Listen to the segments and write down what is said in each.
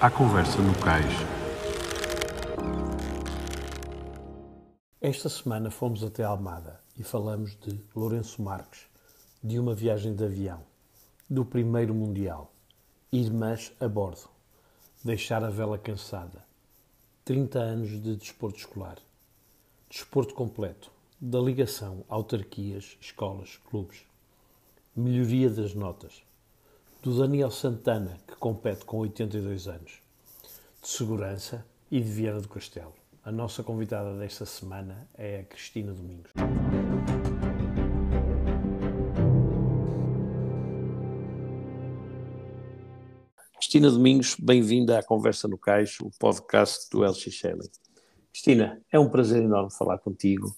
à conversa no cais. Esta semana fomos até Almada e falamos de Lourenço Marques, de uma viagem de avião, do primeiro Mundial, irmãs a bordo, deixar a vela cansada, 30 anos de desporto escolar, desporto completo, da ligação, autarquias, escolas, clubes, melhoria das notas, do Daniel Santana, que compete com 82 anos, de segurança e de Viana do Castelo. A nossa convidada desta semana é a Cristina Domingos. Cristina Domingos, bem-vinda à Conversa no Cais, o podcast do L'Chicelli. Cristina, é um prazer enorme falar contigo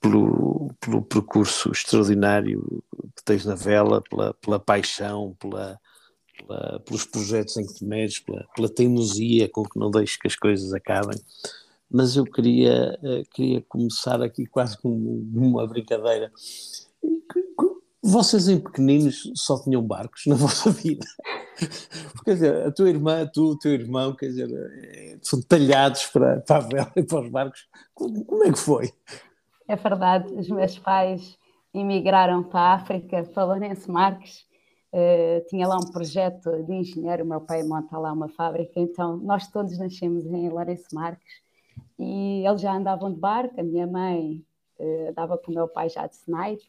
pelo percurso extraordinário que tens na vela, pela paixão, pelos projetos em que te metes, pela teimosia com que não deixes que as coisas acabem. Mas eu queria começar aqui quase com uma brincadeira. Vocês em pequeninos só tinham barcos na vossa vida? Quer dizer, a tua irmã, tu, o teu irmão, quer dizer, são talhados para a vela e para os barcos. Como é que foi? É verdade, os meus pais emigraram para a África, para Lourenço Marques. Tinha lá um projeto de engenheiro, o meu pai monta lá uma fábrica, então nós todos nascemos em Lourenço Marques e eles já andavam de barco, a minha mãe andava com o meu pai já de Snipe.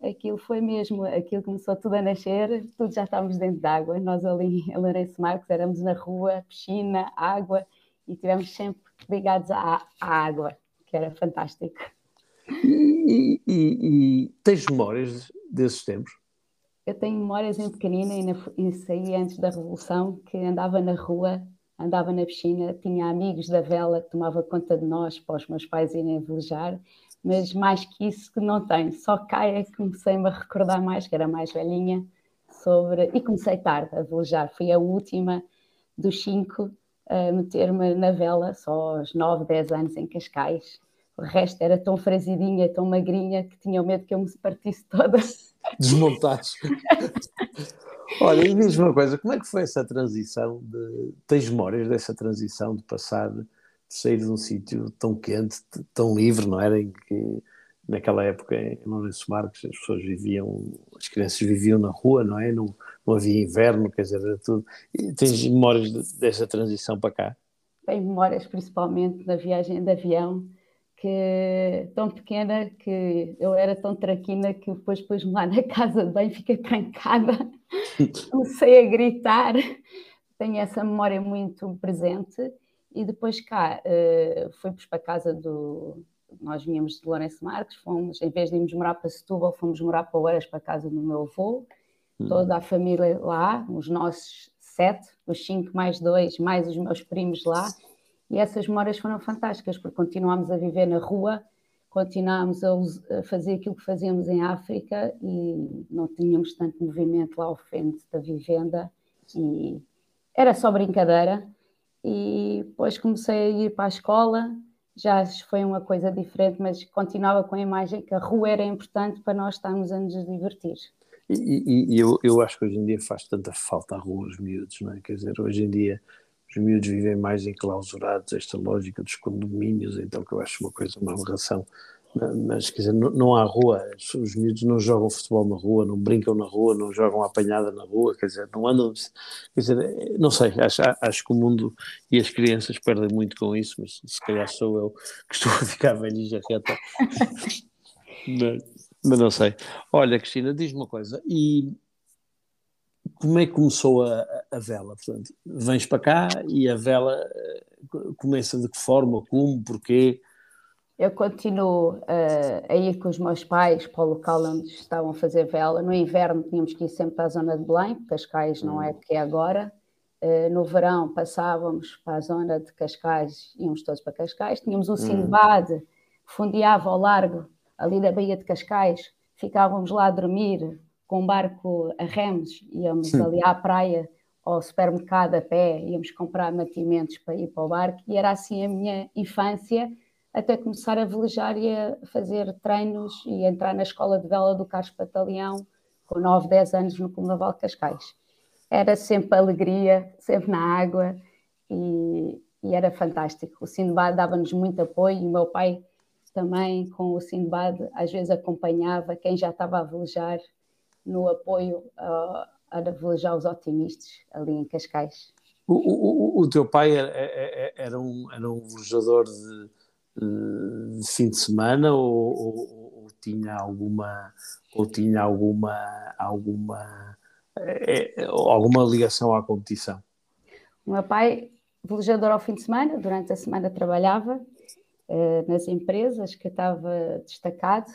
Aquilo foi mesmo, aquilo começou tudo a nascer, tudo já estávamos dentro de água. Nós ali em Lourenço Marques éramos na rua, piscina, água, e estivemos sempre ligados à água, que era fantástico. E tens memórias desses tempos? Eu tenho memórias em pequenina e saí antes da Revolução, que andava na rua, andava na piscina, tinha amigos da vela que tomava conta de nós para os meus pais irem velejar, mas mais que isso que não tenho. Só cá é que comecei-me a recordar mais, que era mais velhinha, e comecei tarde a velejar. Fui a última dos 5 a meter-me na vela, só aos 9, 10 anos em Cascais. O resto era tão franzidinha, tão magrinha, que tinha medo que eu me partisse toda. Desmontaste. Olha, e diz-me uma coisa, como é que foi essa transição? Tens memórias dessa transição de passar, de sair de um sítio tão quente, tão livre, não era? Em que, naquela época, em Lourenço Marques, as crianças viviam na rua, não é? Não havia inverno, quer dizer, era tudo. E tens memórias dessa transição para cá? Tenho memórias, principalmente, da viagem de avião. Que, tão pequena que eu era tão traquina que depois pus-me lá na casa de bem, fiquei trancada, comecei a gritar, tenho essa memória muito presente. E depois cá fomos para a casa nós vínhamos de Lourenço Marques, fomos, em vez de irmos morar para Setúbal, fomos morar para Oiras, para a casa do meu avô, toda a família lá, os nossos 7, os 5 mais 2, mais os meus primos lá. E essas memórias foram fantásticas, porque continuámos a viver na rua, continuámos a fazer aquilo que fazíamos em África e não tínhamos tanto movimento lá ao frente da vivenda e era só brincadeira. E depois comecei a ir para a escola, já foi uma coisa diferente, mas continuava com a imagem que a rua era importante para nós estarmos a nos divertir. E eu acho que hoje em dia faz tanta falta à rua os miúdos, não é? Quer dizer, hoje em dia os miúdos vivem mais enclausurados, esta lógica dos condomínios, então que eu acho uma coisa, uma aberração. Mas, quer dizer, não há rua, os miúdos não jogam futebol na rua, não brincam na rua, não jogam apanhada na rua, quer dizer, não andam... Quer dizer, não sei, acho que o mundo e as crianças perdem muito com isso, mas se calhar sou eu que estou a ficar velho e já reta. Mas não sei. Olha, Cristina, diz-me uma coisa, e... Como é que começou a vela? Portanto, vens para cá e a vela começa de que forma, como, porquê? Eu continuo a ir com os meus pais para o local onde estavam a fazer vela. No inverno tínhamos que ir sempre para a zona de Belém, porque Cascais não é o que é agora. No verão passávamos para a zona de Cascais, íamos todos para Cascais. Tínhamos um Sinbad, fundeava ao largo, ali da Baía de Cascais. Ficávamos lá a dormir. Com um barco a remos, íamos ali à praia, ao supermercado a pé, íamos comprar mantimentos para ir para o barco, e era assim a minha infância, até começar a velejar e a fazer treinos e entrar na escola de vela do Carlos Pataleão, com 9, 10 anos no Clube Naval de Cascais. Era sempre alegria, sempre na água, e era fantástico. O Sindbad dava-nos muito apoio e o meu pai também, com o Sindbad, às vezes acompanhava quem já estava a velejar no apoio a velejar os otimistas ali em Cascais. O teu pai era um velejador de fim de semana ou tinha alguma ligação à competição? O meu pai, velejador ao fim de semana, durante a semana trabalhava nas empresas que estava destacado,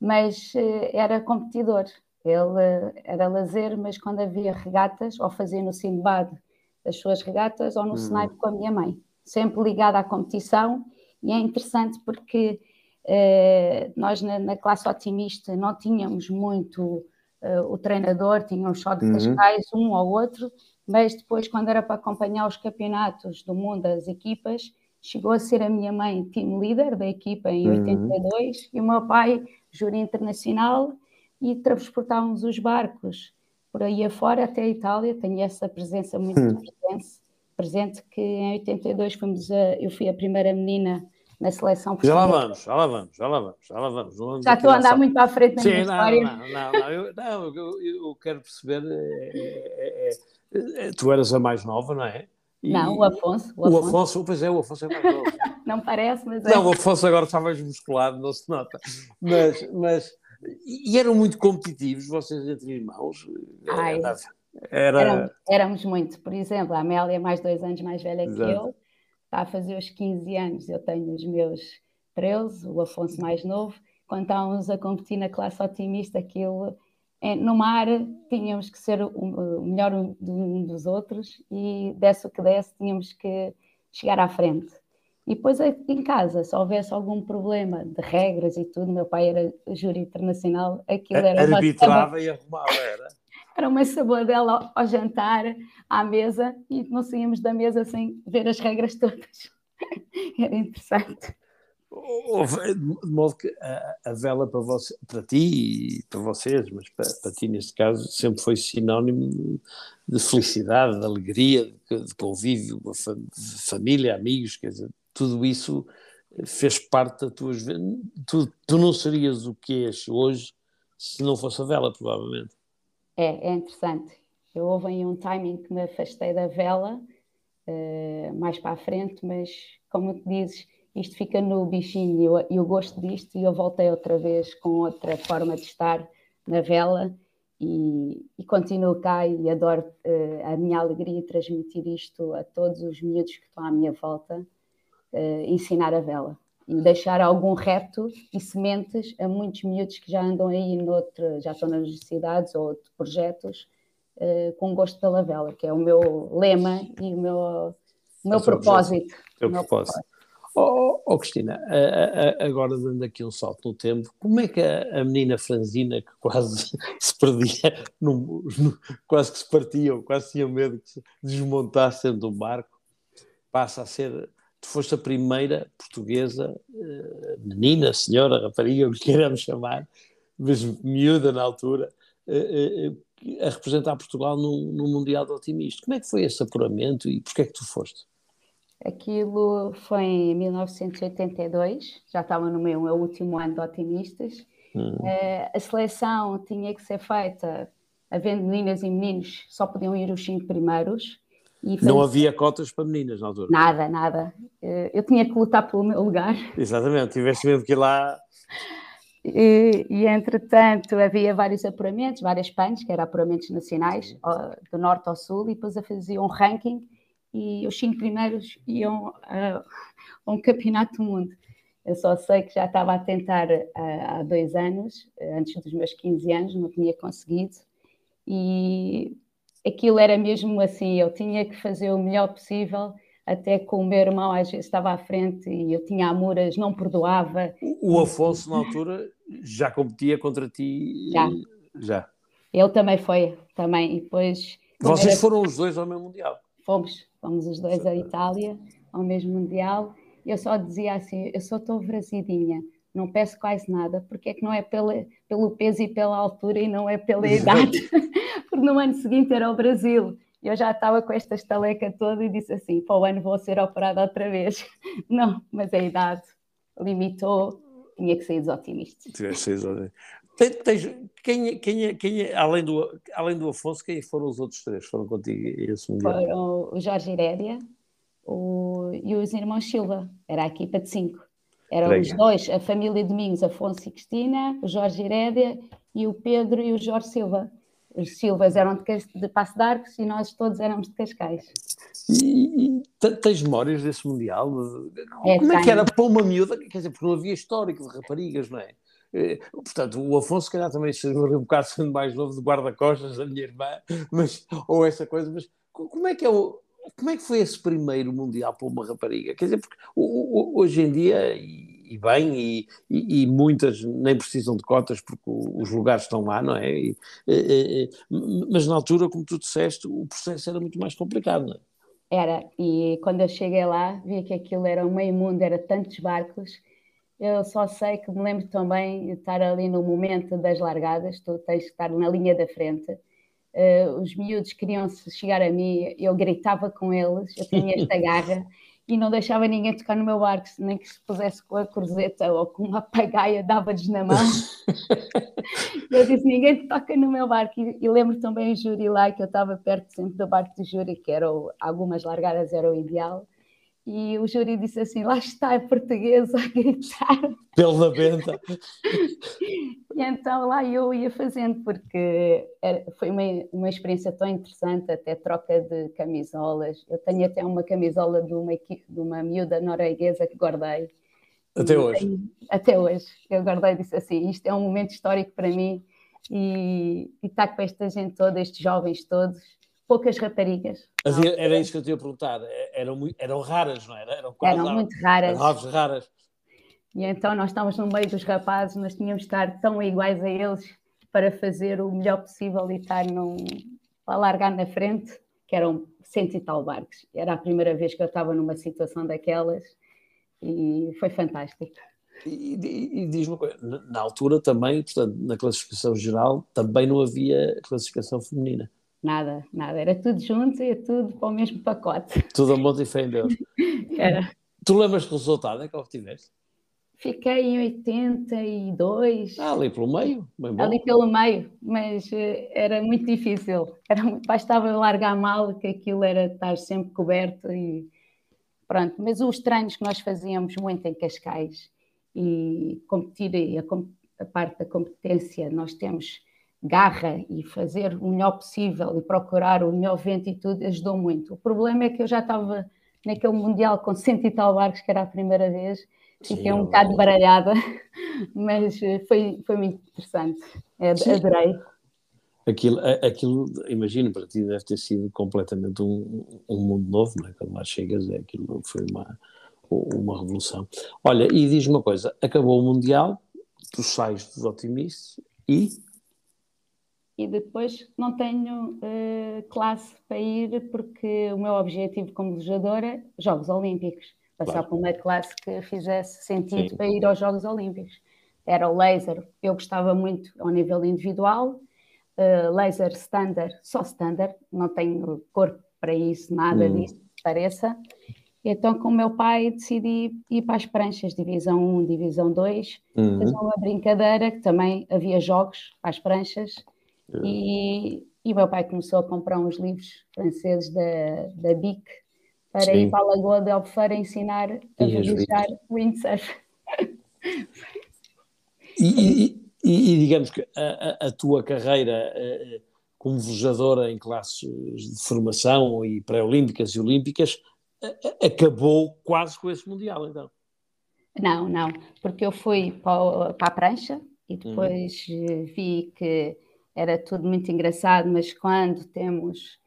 mas era competidor. Ele era lazer, mas quando havia regatas, ou fazia no Sindbad as suas regatas, ou no Snipe com a minha mãe. Sempre ligado à competição, e é interessante porque nós na classe otimista não tínhamos muito o treinador, tínhamos só de Cascais um ou outro, mas depois quando era para acompanhar os campeonatos do mundo das equipas, chegou a ser a minha mãe team leader da equipa em 82 e o meu pai júri internacional, e transportávamos os barcos por aí afora até a Itália. Tenho essa presença muito presente que em 82 eu fui a primeira menina na seleção portuguesa. Já lá vamos. Já estou a andar muito à frente na minha história. Eu quero perceber, tu eras a mais nova, não é? Não, o Afonso, pois é, o Afonso é mais novo. Não parece, mas é. Não, o Afonso agora está mais musculado, não se nota. E eram muito competitivos, vocês entre irmãos? Éramos muito. Por exemplo, a Amélia é mais 2 anos mais velha que eu, está a fazer os 15 anos, eu tenho os meus 13, o Afonso mais novo. Quando estávamos a competir na classe otimista, aquilo... No mar tínhamos que ser o melhor um dos outros e desse o que desse tínhamos que chegar à frente. E depois em casa, se houvesse algum problema de regras e tudo, meu pai era júri internacional, aquilo era uma arbitrava e arrumava, era? Era uma sabadela ao jantar, à mesa, e não saíamos da mesa sem ver as regras todas. Era interessante. De modo que a vela para você, para ti e para vocês, mas para ti neste caso, sempre foi sinónimo de felicidade, de alegria, de convívio, de família, amigos, quer dizer, tudo isso fez parte da tua juventude. Tu não serias o que és hoje se não fosse a vela, provavelmente. É interessante. Eu houve aí um timing que me afastei da vela, mais para a frente, mas como tu dizes, isto fica no bichinho e eu gosto disto, e eu voltei outra vez com outra forma de estar na vela e continuo cá e adoro a minha alegria e transmitir isto a todos os miúdos que estão à minha volta, ensinar a vela e deixar algum reto e sementes a muitos miúdos que já andam aí já estão nas universidades ou outros projetos com gosto pela vela, que é o meu lema e o meu propósito. Oh, Cristina, agora dando aqui um salto no tempo, como é que a menina franzina que quase se perdia, quase que se partia, quase tinha medo que se desmontasse dentro do barco, passa a ser, tu foste a primeira portuguesa, menina, senhora, rapariga, o que queiramos chamar, mas miúda na altura, a representar Portugal no Mundial de Otimista. Como é que foi esse apuramento e porquê é que tu foste? Aquilo foi em 1982, já estava no meu último ano de otimistas. A seleção tinha que ser feita, havendo meninas e meninos, só podiam ir os 5 primeiros. Não havia cotas para meninas na altura? Nada. Eu tinha que lutar pelo meu lugar. Exatamente, tiveste mesmo que ir lá... E entretanto havia vários apuramentos, várias pães, que eram apuramentos nacionais, do norte ao sul, e depois fazia um ranking, e os 5 primeiros iam a um campeonato do mundo. Eu só sei que já estava a tentar há 2 anos, antes dos meus 15 anos, não tinha conseguido, e aquilo era mesmo assim, eu tinha que fazer o melhor possível, até com o meu irmão às vezes estava à frente e eu tinha amuras, não perdoava. O Afonso na altura já competia contra ti? Já. Ele também foi, e depois... Vocês foram os 2 ao meu Mundial? Fomos os 2 à Itália, ao mesmo Mundial, e eu só dizia assim, eu só estou vrazidinha, não peço quase nada, porque é que não é pelo peso e pela altura e não é pela idade, porque no ano seguinte era o Brasil, eu já estava com esta estaleca toda e disse assim, para o ano vou ser operada outra vez. Não, mas a idade limitou, tinha que sair dos Otimistas. Além do Afonso, quem foram os outros três? Foram contigo esse Mundial? Foram o Jorge Herédia e os irmãos Silva, era a equipa de 5. Eram os dois, a família Domingos, Afonso e Cristina, o Jorge Herédia e o Pedro e o Jorge Silva. Os Silvas eram de Paço de Arcos e nós todos éramos de Cascais. E tens memórias desse Mundial? Como é que era para uma miúda? Quer dizer, porque não havia histórico de raparigas, não é? Portanto, o Afonso, se calhar, também se um bocado sendo mais novo de guarda-costas, a minha irmã, mas, ou essa coisa, mas como é que foi esse primeiro Mundial para uma rapariga? Quer dizer, porque hoje em dia, e muitas nem precisam de cotas porque os lugares estão lá, não é? Mas na altura, como tu disseste, o processo era muito mais complicado, não é? Era, e quando eu cheguei lá, vi que aquilo era um meio mundo, era tantos barcos. Eu só sei que me lembro também de estar ali no momento das largadas, tu tens que estar na linha da frente. Os miúdos queriam-se chegar a mim, eu gritava com eles, eu tinha esta garra e não deixava ninguém tocar no meu barco, nem que se pusesse com a cruzeta ou com uma pagaia, dava-lhes na mão. Eu disse, ninguém toca no meu barco. E lembro também o júri lá, que eu estava perto sempre do barco do júri, que era algumas largadas era o ideal. E o júri disse assim, lá está a portuguesa a gritar. Pela venda. E então lá eu ia fazendo, porque foi uma experiência tão interessante, até troca de camisolas. Eu tenho até uma camisola de uma miúda norueguesa que guardei. Até hoje? Até hoje. Eu guardei e disse assim, isto é um momento histórico para mim. E está com esta gente toda, estes jovens todos. Poucas raparigas. Era isso que eu te ia perguntar. Eram raras, não era? Eram muito raras. Eram aves raras. E então nós estávamos no meio dos rapazes, mas tínhamos de estar tão iguais a eles para fazer o melhor possível e estar para largar na frente, que eram 100 e tal barcos. Era a primeira vez que eu estava numa situação daquelas e foi fantástico. E diz-me uma coisa, na altura também, portanto, na classificação geral, também não havia classificação feminina. Nada, nada. Era tudo junto e tudo para o mesmo pacote. Tudo a monte e fé em Deus. Era. Tu lembras do resultado que obtiveste? Fiquei em 82. Ali pelo meio? Bem bom. Ali pelo meio, mas era muito difícil. Bastava largar mal, que aquilo era estar sempre coberto e pronto. Mas os treinos que nós fazíamos muito em Cascais e competir, a parte da competência, nós temos garra e fazer o melhor possível e procurar o melhor vento e tudo, ajudou muito. O problema é que eu já estava naquele Mundial com 100 e tal barcos, que era a primeira vez, fiquei um bocado baralhada, mas foi muito interessante, adorei. Aquilo, imagino, para ti deve ter sido completamente um mundo novo, não é? Quando lá chegas, aquilo foi uma revolução. Olha, e diz-me uma coisa, acabou o Mundial, tu sais dos Otimistas e depois não tenho classe para ir, porque o meu objetivo como velejadora, Jogos Olímpicos, passar por uma classe que fizesse sentido. Sim. Para ir aos Jogos Olímpicos. Era o laser, eu gostava muito ao nível individual, laser standard, só standard, não tenho corpo para isso, nada disso que pareça. Então com o meu pai decidi ir para as pranchas, divisão 1, divisão 2, fazer uma brincadeira, que também havia jogos para as pranchas. E meu pai começou a comprar uns livros franceses da BIC para ir para a Lagoa de Albufeira ensinar a velejar windsurf. E digamos que a tua carreira como velejadora em classes de formação e pré-olímpicas e olímpicas acabou quase com esse Mundial, então? Não, porque eu fui para a prancha e depois vi que era tudo muito engraçado, mas quando temos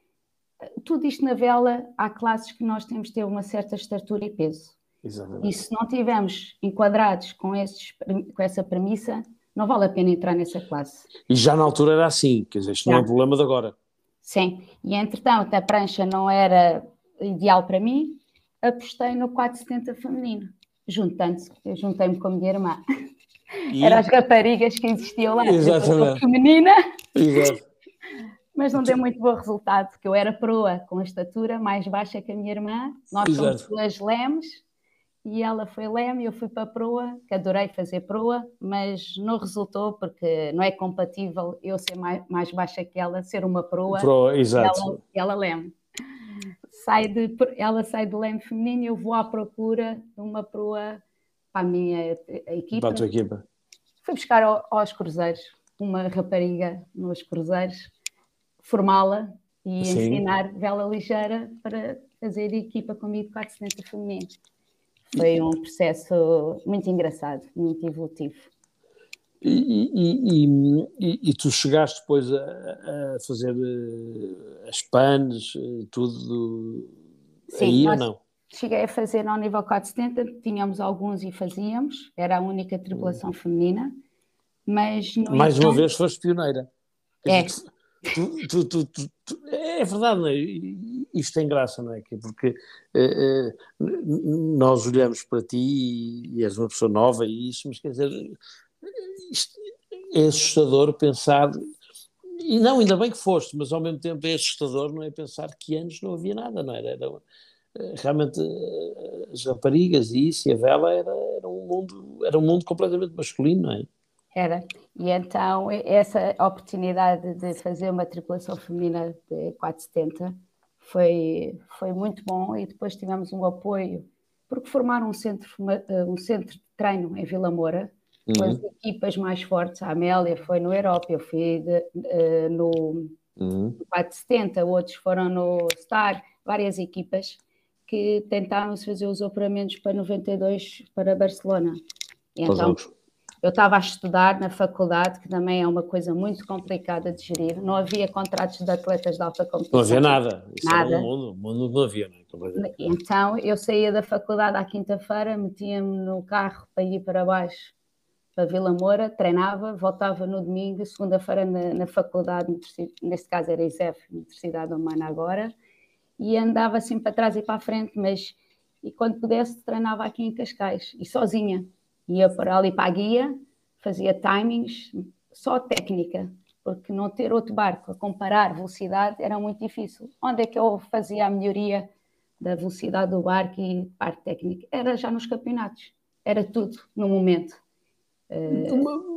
tudo isto na vela, há classes que nós temos de ter uma certa estatura e peso. Exatamente. E se não estivermos enquadrados com essa premissa, não vale a pena entrar nessa classe. E já na altura era assim, quer dizer, isto não é um problema de agora. Sim, e entretanto a prancha não era ideal para mim, apostei no 470 feminino, juntei-me com a minha irmã. Eram as raparigas que existiam lá. Exatamente. Feminina. Exato. mas não deu muito bom resultado, porque eu era proa, com a estatura mais baixa que a minha irmã, nós somos duas lemes, e ela foi leme e eu fui para a proa, que adorei fazer proa, mas não resultou, porque não é compatível eu ser mais baixa que ela, ser uma proa, ela leme. Ela sai de leme feminino e eu vou à procura de uma proa para a minha equipa. Para a equipa. Fui buscar aos cruzeiros, uma rapariga nos cruzeiros, formá-la e ensinar vela ligeira para fazer equipa comigo para a assistência feminina. Foi um processo muito engraçado, muito evolutivo. E tu chegaste depois a fazer as panes, tudo aí ou não? Cheguei a fazer ao nível 470, tínhamos alguns e fazíamos, era a única tripulação feminina, mas... Mais uma vez foste pioneira. É. É verdade, não é? Isto tem graça, não é? Porque nós olhamos para ti e és uma pessoa nova e isso, mas quer dizer, isto é assustador pensar, e não, ainda bem que foste, mas ao mesmo tempo é assustador, não é? Pensar que antes não havia nada, não era? Realmente as raparigas e isso e a vela era um mundo completamente masculino, não é? Era, e então essa oportunidade de fazer uma tripulação feminina de 470 foi muito bom, e depois tivemos um apoio, porque formaram um centro de treino em Vila Moura, com as equipas mais fortes. A Amélia foi no Europa, eu fui no 470, outros foram no Star, várias equipas que tentaram-se fazer os operamentos para 92, para Barcelona. E então... Eu estava a estudar na faculdade, que também é uma coisa muito complicada de gerir. Não havia contratos de atletas de alta competição. Não havia nada. Isso era o mundo não havia. Né? Então, eu saía da faculdade à quinta-feira, metia-me no carro para ir para baixo, para Vila Moura, treinava, voltava no domingo, segunda-feira na faculdade, neste caso era ISEF, Universidade Humana agora, e andava assim para trás e para a frente, mas e quando pudesse treinava aqui em Cascais, e sozinha. Ia para ali para a guia, fazia timings, só técnica, porque não ter outro barco a comparar velocidade era muito difícil. Onde é que eu fazia a melhoria da velocidade do barco e parte técnica? Era já nos campeonatos, era tudo no momento.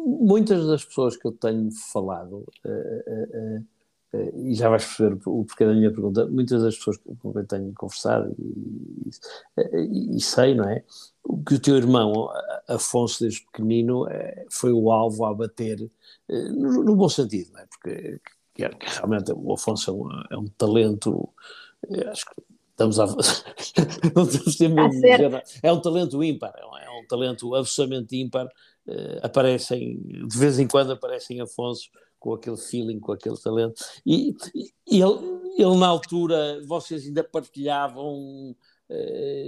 Muitas das pessoas que eu tenho falado, e já vais perceber o porquê da minha pergunta, muitas das pessoas com quem tenho conversado e sei, não é? Que o teu irmão, Afonso, desde pequenino, foi o alvo a bater, no bom sentido, não é? Porque que realmente o Afonso é um talento, acho que estamos a... não temos tempo de dizer, é um talento ímpar, é um talento absolutamente ímpar, de vez em quando aparecem Afonso, com aquele feeling, com aquele talento, e ele na altura, vocês ainda partilhavam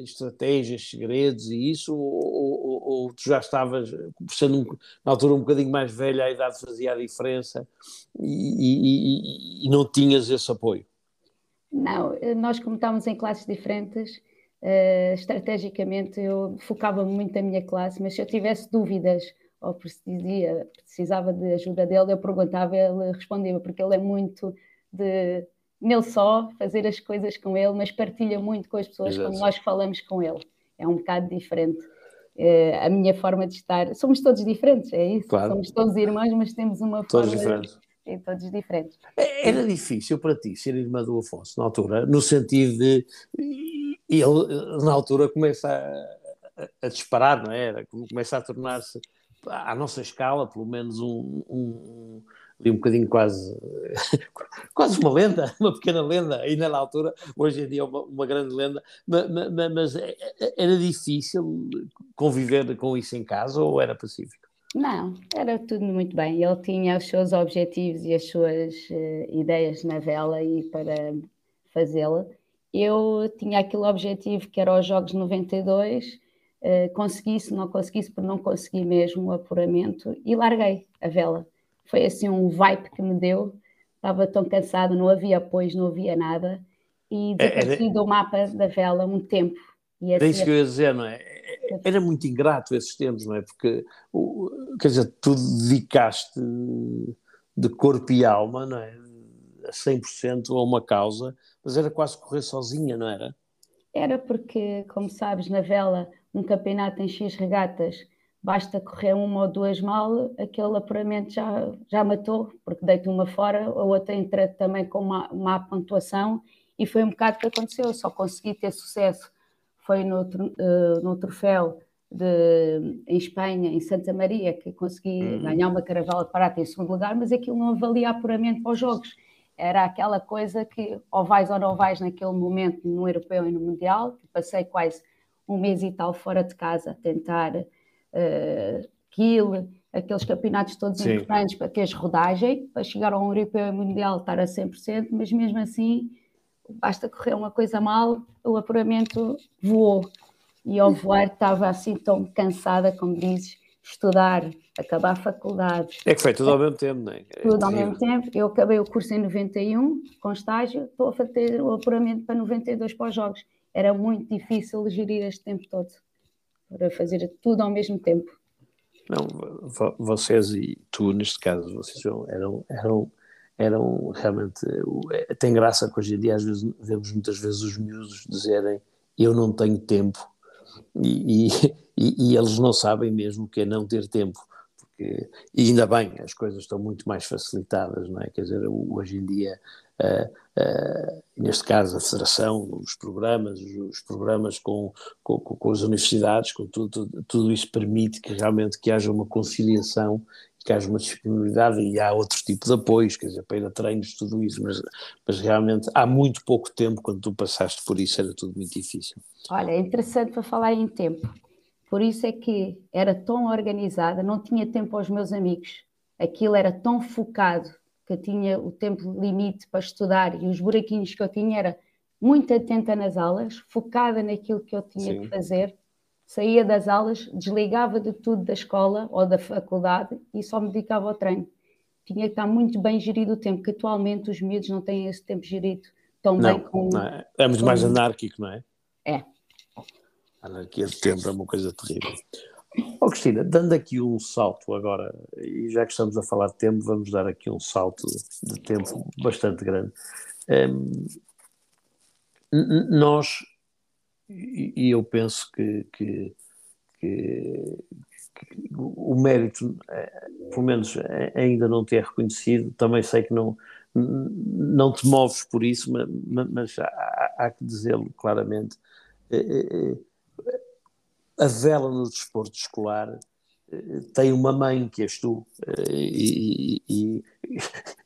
estratégias, segredos e isso, ou tu já estavas, sendo na altura um bocadinho mais velha, a idade fazia a diferença e não tinhas esse apoio? Não, nós como estávamos em classes diferentes, estrategicamente eu focava muito na minha classe, mas se eu tivesse dúvidas ou precisava de ajuda dele, eu perguntava, ele respondia, porque ele é muito de, nele só, fazer as coisas com ele, mas partilha muito com as pessoas quando nós falamos com ele. É um bocado diferente. A minha forma de estar... Somos todos diferentes, é isso? Claro. Somos todos irmãos, mas temos uma todos forma... Diferentes. Sim, todos diferentes. Era difícil para ti ser irmã do Afonso, na altura, no sentido de... Ele, na altura, começa a disparar, não é? Começa a tornar-se... à nossa escala, pelo menos um bocadinho quase uma lenda, uma pequena lenda, ainda na altura, hoje em dia é uma grande lenda, mas era difícil conviver com isso em casa ou era pacífico? Não, era tudo muito bem, ele tinha os seus objetivos e as suas ideias na vela e para fazê-la. Eu tinha aquele objetivo que era os Jogos 92, conseguisse, não conseguisse, porque não consegui mesmo o apuramento, e larguei a vela. Foi assim um vibe que me deu, estava tão cansado, não havia apoio, não havia nada, e desapareci do mapa da vela um tempo. E assim, é isso que eu ia dizer, não é? Era muito ingrato esses tempos, não é? Porque, quer dizer, tu dedicaste de corpo e alma, não é? A 100% a uma causa, mas era quase correr sozinha, não era? Era porque, como sabes, na vela, um campeonato em X regatas, basta correr uma ou duas mal, aquele apuramento já matou, porque deita uma fora, a outra entra também com uma pontuação, e foi um bocado que aconteceu. Eu só consegui ter sucesso, foi no troféu em Espanha, em Santa Maria, que consegui ganhar uma caravala de prata em segundo lugar, mas aquilo não avalia apuramento para os jogos. Era aquela coisa que ou vais ou não vais naquele momento, no europeu e no mundial. Passei quase um mês e tal fora de casa a tentar aquilo, aqueles campeonatos todos importantes, para teres rodagem, para chegar ao europeu e mundial estar a 100%, mas mesmo assim basta correr uma coisa mal, o apuramento voou. E ao voar estava assim tão cansada, como dizes, estudar, acabar a faculdade. É que foi tudo ao mesmo tempo, não é? Tudo ao mesmo tempo. Eu acabei o curso em 91, com estágio, estou a fazer o apuramento para 92 para os jogos. Era muito difícil gerir este tempo todo, para fazer tudo ao mesmo tempo. Não, vocês e tu, neste caso, vocês eram realmente... Tem graça que hoje em dia, às vezes, vemos muitas vezes os miúdos dizerem eu não tenho tempo, e eles não sabem mesmo o que é não ter tempo, porque, e ainda bem, as coisas estão muito mais facilitadas, não é? Quer dizer, hoje em dia, neste caso a federação, os programas com as universidades, com tudo isso permite que realmente que haja uma conciliação, que haja uma disponibilidade, e há outros tipos de apoios, quer dizer, para ir a treinos, tudo isso, mas realmente há muito pouco tempo. Quando tu passaste por isso, era tudo muito difícil. Olha, é interessante para falar em tempo, por isso é que era tão organizada, não tinha tempo aos meus amigos, aquilo era tão focado, que eu tinha o tempo limite para estudar, e os buraquinhos que eu tinha, era muito atenta nas aulas, focada naquilo que eu tinha que fazer. Saía das aulas, desligava de tudo da escola ou da faculdade e só me dedicava ao treino. Tinha que estar muito bem gerido o tempo, que atualmente os miúdos não têm esse tempo gerido tão bem como... Não é. É muito mais anárquico, não é? É. A anarquia de tempo é uma coisa terrível. Oh, Cristina, dando aqui um salto agora, e já que estamos a falar de tempo, vamos dar aqui um salto de tempo bastante grande. Nós... E eu penso que o mérito, pelo menos ainda não te é reconhecido, também sei que não te moves por isso, mas há que dizê-lo claramente. A vela no desporto escolar tem uma mãe que és tu, e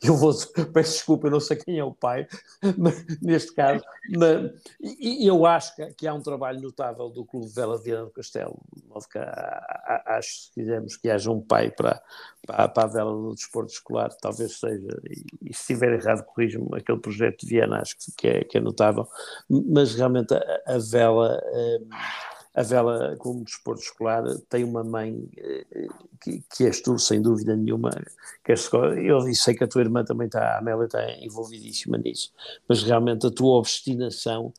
eu vou, peço desculpa, eu não sei quem é o pai, mas, neste caso, e eu acho que há um trabalho notável do Clube Vela de Viana do Castelo, de modo que acho, se quisermos, que haja um pai para a vela no desporto escolar, talvez seja, e se estiver errado, corrijo-me, aquele projeto de Viana, acho que é notável, mas realmente a vela... A vela como desporto escolar tem uma mãe que és tu, sem dúvida nenhuma. Eu sei que a tua irmã também está, a Amélia está envolvidíssima nisso, mas realmente a tua obstinação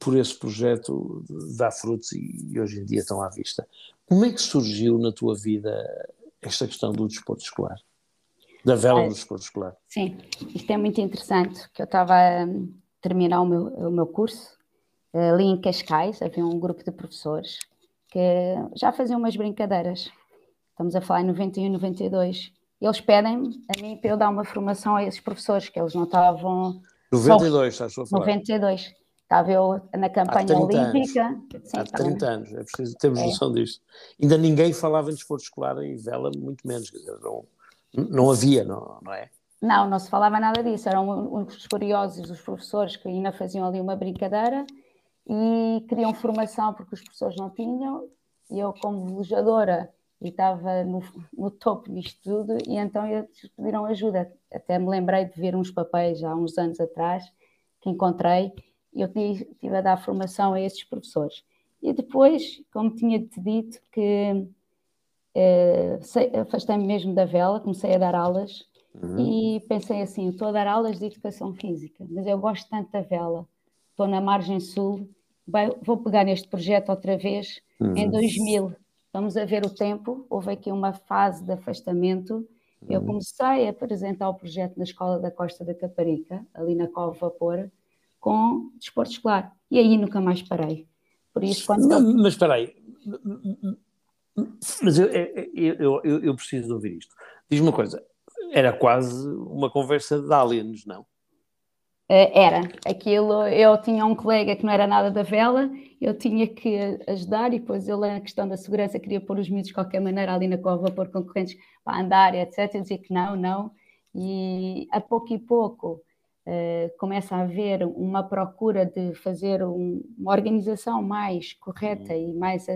por esse projeto dá frutos, e hoje em dia estão à vista. Como é que surgiu na tua vida esta questão do desporto escolar? Da vela no desporto escolar? Sim, isto é muito interessante, que eu estava a terminar o meu curso, ali em Cascais, havia um grupo de professores que já faziam umas brincadeiras. Estamos a falar em 91, 92. Eles pedem-me, a mim, para eu dar uma formação a esses professores, que eles não estavam... 92, estás a falar? 92. Estava eu na campanha olímpica. Sim, há 30 anos, é preciso termos noção disto. Ainda ninguém falava em desporto escolar e vela, muito menos. Quer dizer, não havia, não é? Não, não se falava nada disso. Eram os curiosos, os professores, que ainda faziam ali uma brincadeira, e queriam formação porque os professores não tinham, e eu como velejadora e estava no topo disto tudo, e então eles pediram ajuda. Até me lembrei de ver uns papéis há uns anos atrás que encontrei, e eu estive a dar formação a esses professores. E depois, como tinha-te dito, que afastei-me mesmo da vela, comecei a dar aulas, e pensei assim, estou a dar aulas de educação física, mas eu gosto tanto da vela, estou na margem sul, vou pegar neste projeto outra vez. Em 2000, vamos a ver o tempo, houve aqui uma fase de afastamento Eu comecei a apresentar o projeto na escola da Costa da Caparica, ali na Cova Vapor, com desporto escolar. E aí nunca mais parei. Por isso, quando... Não, mas espera aí. Mas eu preciso de ouvir isto. Diz-me uma coisa. Era quase uma conversa de aliens, não? Era. Aquilo, eu tinha um colega que não era nada da vela, eu tinha que ajudar e depois ele, na questão da segurança, queria pôr os miúdos de qualquer maneira ali na cova, pôr concorrentes para andar, etc. Eu dizia que não. E a pouco e pouco começa a haver uma procura de fazer uma organização mais correta e mais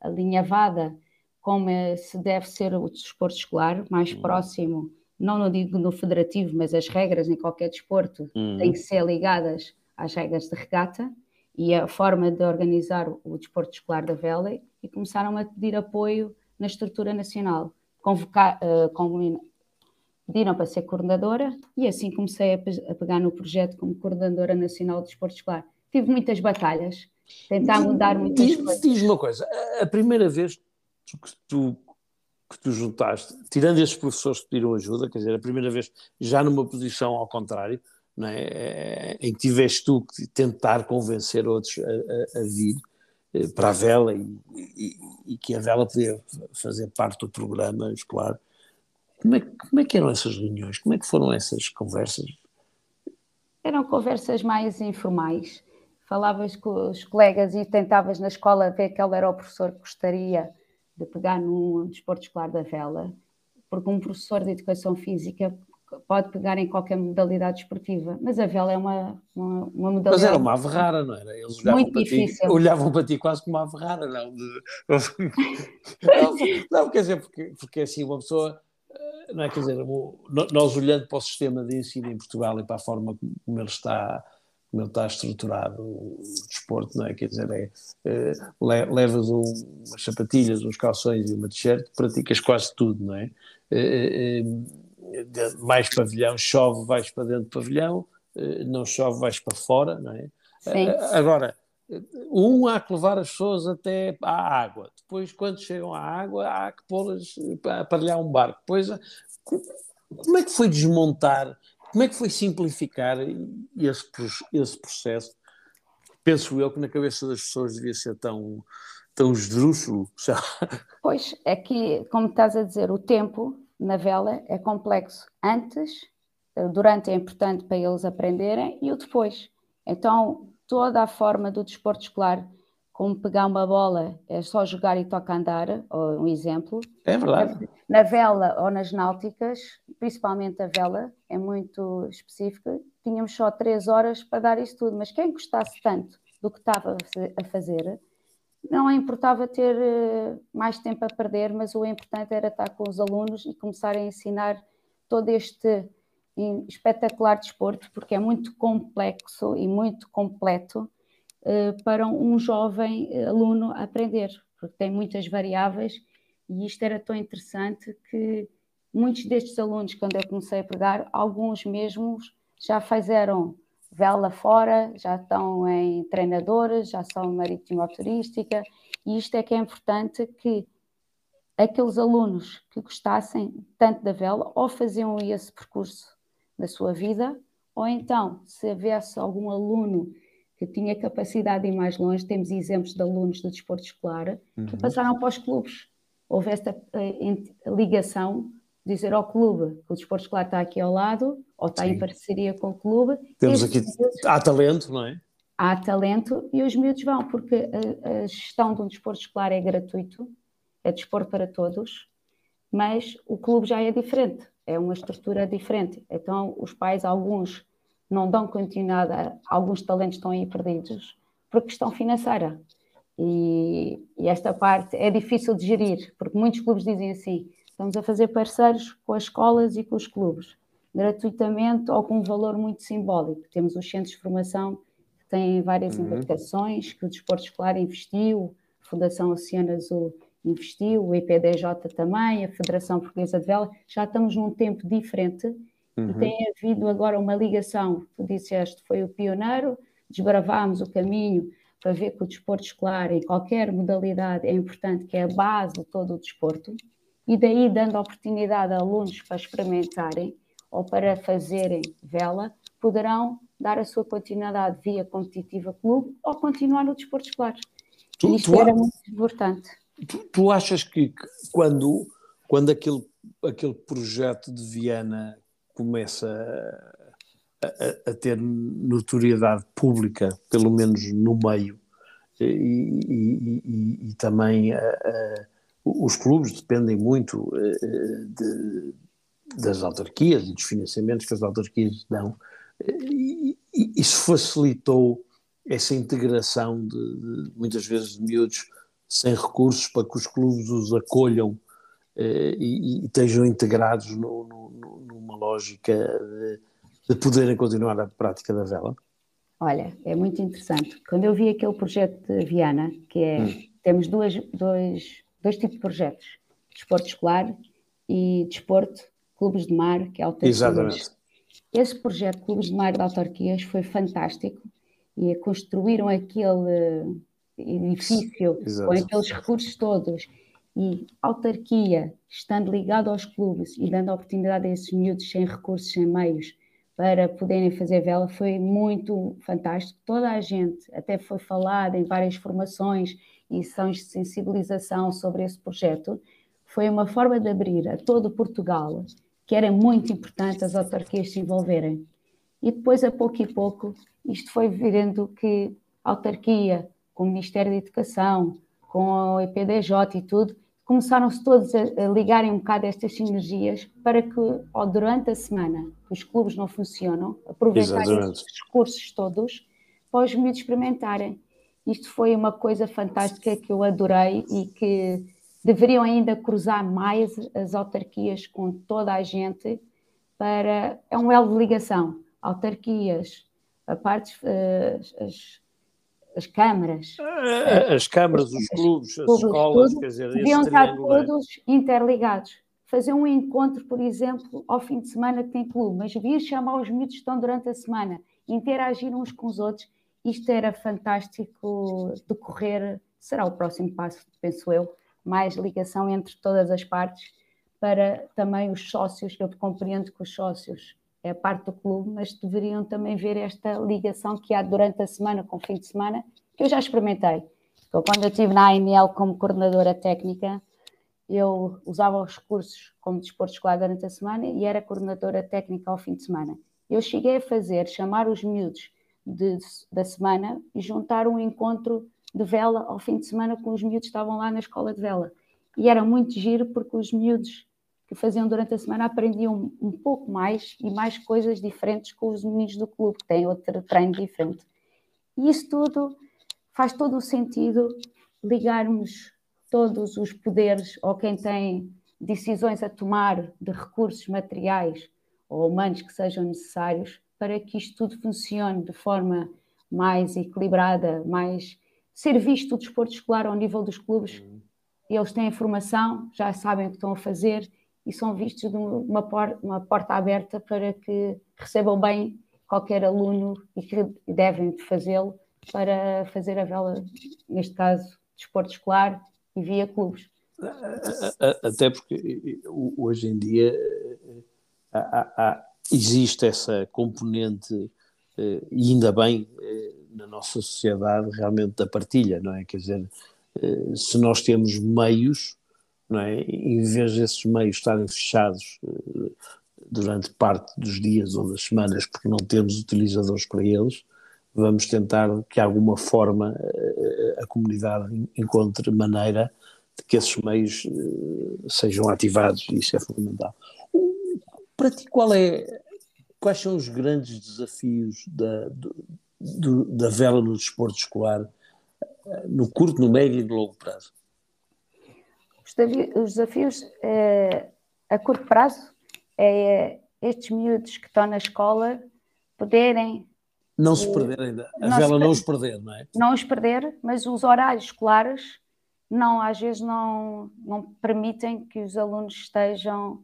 alinhavada, como se deve ser o desporto escolar, mais próximo, não digo no federativo, mas as regras em qualquer desporto têm que ser ligadas às regras de regata e a forma de organizar o desporto escolar da vela, e começaram a pedir apoio na estrutura nacional. Pediram para ser coordenadora e assim comecei a pegar no projeto como coordenadora nacional de desporto escolar. Tive muitas batalhas, tentar mudar muitas coisas. Diz-me uma coisa, a primeira vez que tu juntaste, tirando esses professores que pediram ajuda, quer dizer, a primeira vez já numa posição ao contrário, não é? Em que tiveste tu que tentar convencer outros a vir para a vela e que a vela podia fazer parte do programa escolar. Como é que eram essas reuniões? Como é que foram essas conversas? Eram conversas mais informais. Falavas com os colegas e tentavas na escola ver qual era o professor que gostaria de pegar no desporto escolar da vela, porque um professor de educação física pode pegar em qualquer modalidade desportiva, mas a vela é uma modalidade... Mas era uma ave rara, não era? Eles muito difícil. Olhavam para ti quase como uma ave rara, não? Não, quer dizer, porque assim uma pessoa... Não é, quer dizer, nós olhando para o sistema de ensino em Portugal e para a forma como ele está estruturado, o desporto, não é? Quer dizer, levas umas sapatilhas, uns calções e uma t-shirt, praticas quase tudo, não é? Mais pavilhão, chove, vais para dentro do pavilhão, não chove, vais para fora, não é? Sim. Agora, há que levar as pessoas até à água, depois quando chegam à água há que pô-las a aparelhar um barco, depois como é que foi desmontar, como é que foi simplificar esse processo? Penso eu que na cabeça das pessoas devia ser tão esdrúxulo. Pois, é que, como estás a dizer, o tempo na vela é complexo. Antes, durante é importante para eles aprenderem, e o depois. Então, toda a forma do desporto escolar, como pegar uma bola, é só jogar e toca andar, ou um exemplo. É verdade. Na vela ou nas náuticas, principalmente a vela, é muito específica. Tínhamos só 3 horas para dar isso tudo, mas quem gostasse tanto do que estava a fazer, não importava ter mais tempo a perder, mas o importante era estar com os alunos e começar a ensinar todo este... espetacular desporto, porque é muito complexo e muito completo para um jovem aluno aprender, porque tem muitas variáveis, e isto era tão interessante que muitos destes alunos, quando eu comecei a pegar, alguns mesmos já fizeram vela fora, já estão em treinadoras, já são marítimo-turística, e isto é que é importante, que aqueles alunos que gostassem tanto da vela ou faziam esse percurso na sua vida, ou então, se houvesse algum aluno que tinha capacidade de ir mais longe, temos exemplos de alunos do desporto escolar que passaram para os clubes. Houve esta ligação, dizer ao clube que o desporto escolar está aqui ao lado, ou está em parceria com o clube. Temos aqui, há talento, não é? Há talento e os miúdos vão, porque a gestão de um desporto escolar é gratuito, é desporto para todos, mas o clube já é diferente, é uma estrutura diferente. Então, os pais, alguns, não dão continuidade, alguns talentos estão aí perdidos por questão financeira. E esta parte é difícil de gerir, porque muitos clubes dizem assim, estamos a fazer parceiros com as escolas e com os clubes, gratuitamente ou com um valor muito simbólico. Temos os centros de formação, que têm várias implicações, que o desporto escolar investiu, a Fundação Oceano Azul investiu, o IPDJ também, a Federação Portuguesa de Vela, já estamos num tempo diferente e tem havido agora uma ligação. Tu disseste, foi o pioneiro, desbravámos o caminho para ver que o desporto escolar em qualquer modalidade é importante, que é a base de todo o desporto, e daí dando oportunidade a alunos para experimentarem ou para fazerem vela, poderão dar a sua continuidade via competitiva clube ou continuar no desporto escolar. Isto era muito importante. Tu achas que quando aquele projeto de Viana começa a ter notoriedade pública, pelo menos no meio, e também os clubes dependem muito das autarquias e dos financiamentos que as autarquias dão, isso facilitou essa integração de muitas vezes de miúdos sem recursos para que os clubes os acolham e estejam integrados numa lógica de poderem continuar a prática da vela? Olha, é muito interessante. Quando eu vi aquele projeto de Viana, que é, temos dois tipos de projetos, desporto escolar e desporto, clubes de mar, que é autarquias. Exatamente. Esse projeto de clubes de mar de autarquias foi fantástico e construíram aquele edifício. Exato. Com aqueles recursos todos. E a autarquia, estando ligada aos clubes e dando a oportunidade a esses miúdos sem recursos, sem meios, para poderem fazer vela, foi muito fantástico. Toda a gente, até foi falado em várias formações e sessões de sensibilização sobre esse projeto, foi uma forma de abrir a todo Portugal, que era muito importante as autarquias se envolverem. E depois, a pouco, isto foi virando que a autarquia, com o Ministério da Educação, com a EPDJ e tudo, começaram-se todos a ligarem um bocado estas sinergias para que, durante a semana, os clubes não funcionam, aproveitarem os recursos todos para os miúdos experimentarem. Isto foi uma coisa fantástica que eu adorei e que deveriam ainda cruzar mais as autarquias com toda a gente para... É um elo de ligação. Autarquias, a parte... As câmaras. As câmaras, os clubes, as escolas, quer dizer, deviam estar todos interligados. Fazer um encontro, por exemplo, ao fim de semana que tem clube, mas vir chamar os miúdos que estão durante a semana, interagir uns com os outros, isto era fantástico decorrer, será o próximo passo, penso eu, mais ligação entre todas as partes, para também os sócios, eu compreendo que os sócios é parte do clube, mas deveriam também ver esta ligação que há durante a semana com o fim de semana, que eu já experimentei. Então, quando eu estive na ANL como coordenadora técnica, eu usava os cursos como desporto escolar durante a semana e era coordenadora técnica ao fim de semana. Eu cheguei a fazer, chamar os miúdos da semana e juntar um encontro de vela ao fim de semana com os miúdos que estavam lá na escola de vela. E era muito giro porque os miúdos que faziam durante a semana aprendiam um pouco mais e mais coisas diferentes com os meninos do clube, que têm outro treino diferente. E isso tudo faz todo o sentido ligarmos todos os poderes ou quem tem decisões a tomar de recursos materiais ou humanos que sejam necessários para que isto tudo funcione de forma mais equilibrada, mais ser visto o desporto escolar ao nível dos clubes. Eles têm formação, já sabem o que estão a fazer e são vistos de uma porta aberta para que recebam bem qualquer aluno e que devem fazê-lo para fazer a vela, neste caso, desporto escolar e via clubes. Até porque hoje em dia existe essa componente, e ainda bem, na nossa sociedade, realmente da partilha, não é? Quer dizer, se nós temos meios, não é? Em vez desses meios estarem fechados durante parte dos dias ou das semanas porque não temos utilizadores para eles, vamos tentar que de alguma forma a comunidade encontre maneira de que esses meios sejam ativados, e isso é fundamental. Para ti, quais são os grandes desafios da vela no desporto escolar no curto, no médio e no longo prazo? Os desafios a curto prazo é estes miúdos que estão na escola poderem... Não se perderem, a vela não os perder, não é? Não os perder, mas os horários escolares às vezes não permitem que os alunos estejam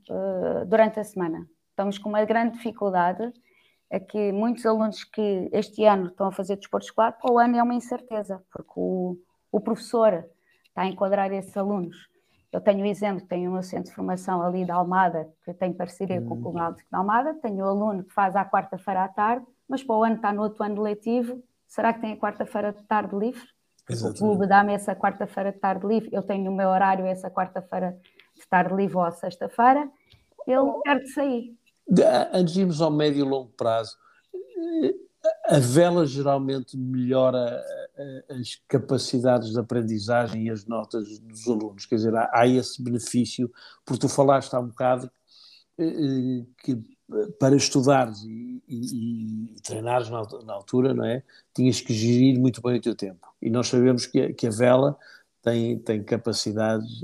durante a semana. Estamos com uma grande dificuldade, é que muitos alunos que este ano estão a fazer desporto escolar, para o ano é uma incerteza, porque o professor está a enquadrar esses alunos. Eu tenho o Isendo, que tem o meu centro de formação ali da Almada, que tem parceria com o Clube Naval de Almada. Tenho o aluno que faz à quarta-feira à tarde, mas para o ano está no outro ano letivo. Será que tem a quarta-feira de tarde livre? Exatamente. O clube dá-me essa quarta-feira de tarde livre. Eu tenho o meu horário essa quarta-feira de tarde livre ou à sexta-feira. Ele quer de sair. Antes de irmos ao médio e longo prazo, a vela geralmente melhora as capacidades de aprendizagem e as notas dos alunos, quer dizer, há esse benefício, porque tu falaste há um bocado que para estudares e treinares na altura, não é? Tinhas que gerir muito bem o teu tempo, e nós sabemos que a vela tem capacidades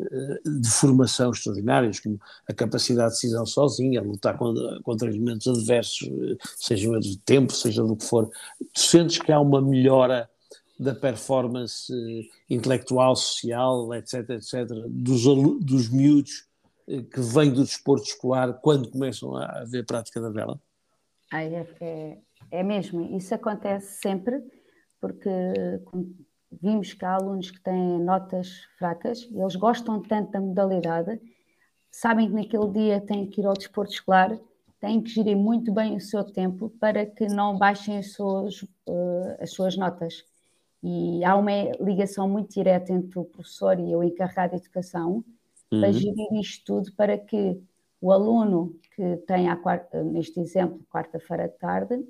de formação extraordinárias, como a capacidade de decisão sozinha, lutar contra elementos adversos, seja do tempo, seja do que for. Tu sentes que há uma melhora da performance intelectual, social, etc., etc., dos miúdos que vêm do desporto escolar quando começam a ver prática da vela? É mesmo, isso acontece sempre, porque vimos que há alunos que têm notas fracas, eles gostam tanto da modalidade, sabem que naquele dia têm que ir ao desporto escolar, têm que gerir muito bem o seu tempo para que não baixem as suas notas. E há uma ligação muito direta entre o professor e o encarregado de educação para gerir isto tudo, para que o aluno que tem, neste exemplo, quarta-feira de tarde,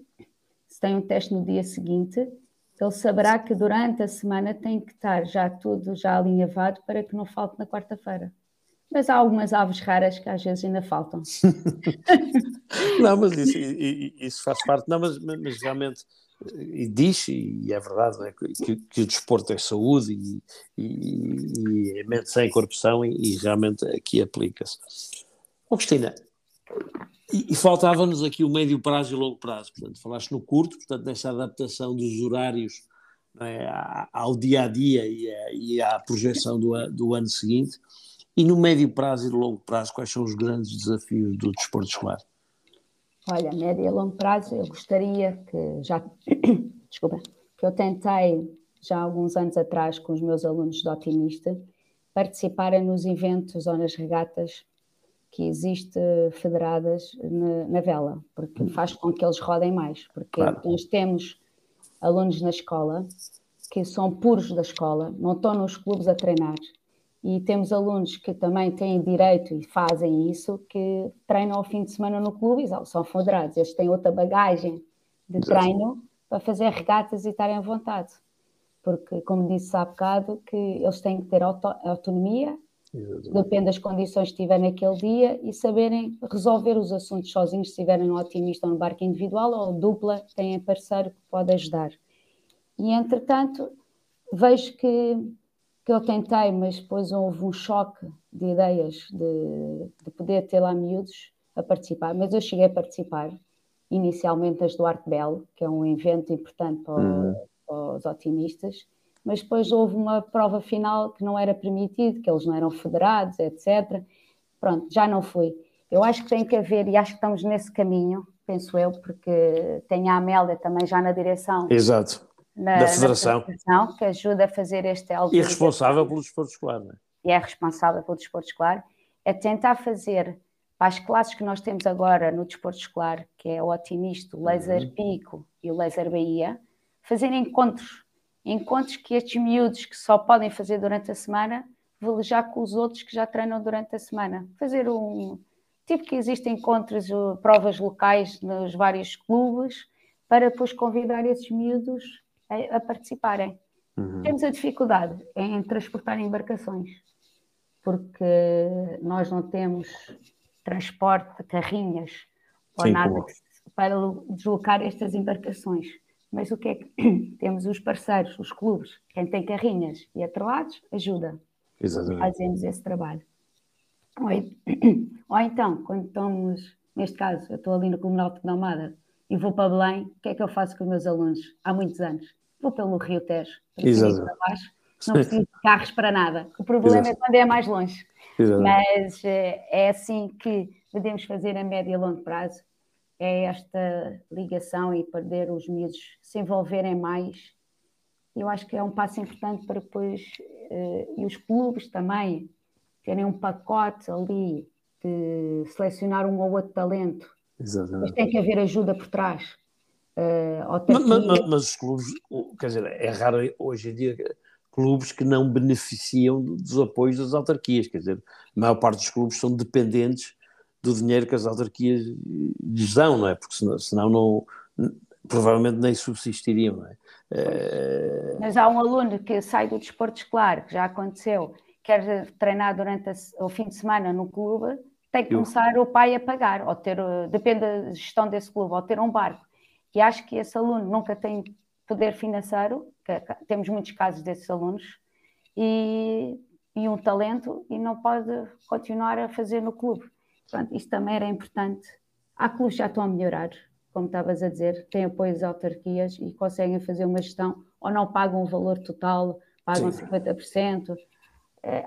se tem um teste no dia seguinte, ele saberá que durante a semana tem que estar já tudo já alinhavado para que não falte na quarta-feira. Mas há algumas aves raras que às vezes ainda faltam. Não, mas isso faz parte. Não, mas realmente, e diz, e é verdade, né, que o desporto é saúde e é mente sem corrupção, e realmente aqui aplica-se. Ó, Cristina, e faltava-nos aqui o médio prazo e o longo prazo. Portanto, falaste no curto, portanto, nessa adaptação dos horários, não é, ao dia-a-dia e à projeção do ano seguinte. E no médio prazo e no longo prazo, quais são os grandes desafios do desporto escolar? Olha, médio e longo prazo, eu gostaria que já... Desculpa. Que eu tentei, já há alguns anos atrás, com os meus alunos do Otimista, participarem nos eventos ou nas regatas que existem federadas na vela, porque faz com que eles rodem mais, porque claro, nós temos alunos na escola que são puros da escola, não estão nos clubes a treinar, e temos alunos que também têm direito e fazem isso, que treinam ao fim de semana no clube e são federados. Eles têm outra bagagem de treino para fazer regatas e estarem à vontade, porque, como disse há bocado, que eles têm que ter autonomia. Exatamente. Depende das condições que tiver naquele dia e saberem resolver os assuntos sozinhos, se estiverem no Otimista ou no barco individual ou dupla, têm parceiro que pode ajudar. E entretanto vejo que eu tentei, mas depois houve um choque de ideias de poder ter lá miúdos a participar, mas eu cheguei a participar inicialmente as do Arte Belo, que é um evento importante para os otimistas, mas depois houve uma prova final que não era permitido, que eles não eram federados, etc. Pronto, já não fui. Eu acho que tem que haver, e acho que estamos nesse caminho, penso eu, porque tem a Amélia também já na direção. Exato. Da Federação. Da Federação, que ajuda a fazer este... E é responsável pelo desporto escolar, não é? E é responsável pelo desporto escolar. É tentar fazer, para as classes que nós temos agora no desporto escolar, que é o Otimista, o Laser Pico e o Laser Bahia, fazer encontros que estes miúdos que só podem fazer durante a semana, velejar com os outros que já treinam durante a semana. Fazer tipo que existem encontros, provas locais nos vários clubes, para depois convidar esses miúdos a participarem. Temos a dificuldade em transportar embarcações, porque nós não temos transporte, carrinhas, ou sim, nada para deslocar estas embarcações. Mas o que é que temos? Os parceiros, os clubes, quem tem carrinhas e atrelados, ajuda. Exatamente. Fazemos esse trabalho. Ou então, quando estamos, neste caso, eu estou ali no Clube Náutico de Almada e vou para Belém, o que é que eu faço com os meus alunos? Há muitos anos. Vou pelo Rio Tejo. Exatamente. Não preciso de carros para nada. O problema é quando é mais longe. Exatamente. Mas é assim que podemos fazer a médio e longo prazo. É esta ligação e perder os miúdos, se envolverem mais. Eu acho que é um passo importante para depois, e os clubes também, terem um pacote ali de selecionar um ou outro talento. Exatamente. Mas tem que haver ajuda por trás. Mas os clubes, quer dizer, é raro hoje em dia clubes que não beneficiam dos apoios das autarquias, quer dizer, a maior parte dos clubes são dependentes do dinheiro que as autarquias lhes dão, não é? Porque senão não, provavelmente nem subsistiriam, não é? Mas há um aluno que sai do desporto escolar, que já aconteceu, quer treinar durante o fim de semana no clube, tem que começar o pai a pagar, ou ter, depende da gestão desse clube, ou ter um barco. E acho que esse aluno nunca tem poder financeiro, temos muitos casos desses alunos, e um talento, e não pode continuar a fazer no clube. Portanto, isto também era importante. Há clubes que já estão a melhorar, como estavas a dizer, têm apoio às autarquias e conseguem fazer uma gestão, ou não pagam o valor total, pagam 50%.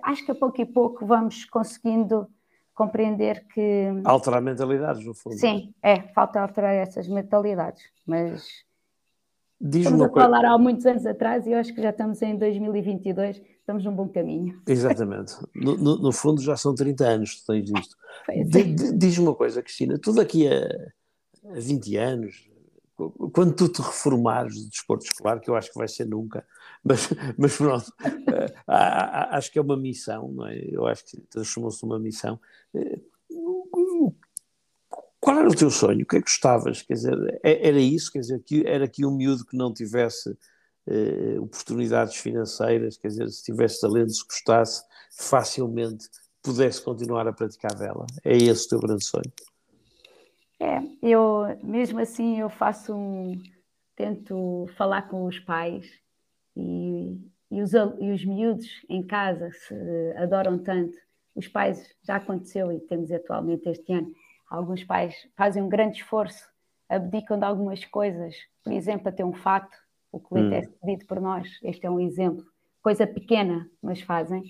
Acho que a pouco e pouco vamos conseguindo compreender que... Alterar mentalidades, no fundo. Sim, falta alterar essas mentalidades, mas estamos a falar há muitos anos atrás e eu acho que já estamos em 2022, estamos num bom caminho. Exatamente. No fundo já são 30 anos que tens disto. Diz-me uma coisa, Cristina, tu daqui a 20 anos, quando tu te reformares do desporto escolar, que eu acho que vai ser nunca, mas pronto, acho que é uma missão, não é? Eu acho que transformou-se numa missão. Qual era o teu sonho? O que é que gostavas? Quer dizer, era isso? Quer dizer, era que um miúdo que não tivesse oportunidades financeiras, quer dizer, se tivesse talento, se gostasse, facilmente pudesse continuar a praticar vela? É esse o teu grande sonho? Eu mesmo assim eu faço tento falar com os pais e os miúdos em casa se adoram tanto. Os pais, já aconteceu e temos atualmente este ano, alguns pais fazem um grande esforço, abdicam de algumas coisas, por exemplo, até um fato, o colete é pedido por nós, este é um exemplo, coisa pequena, mas fazem.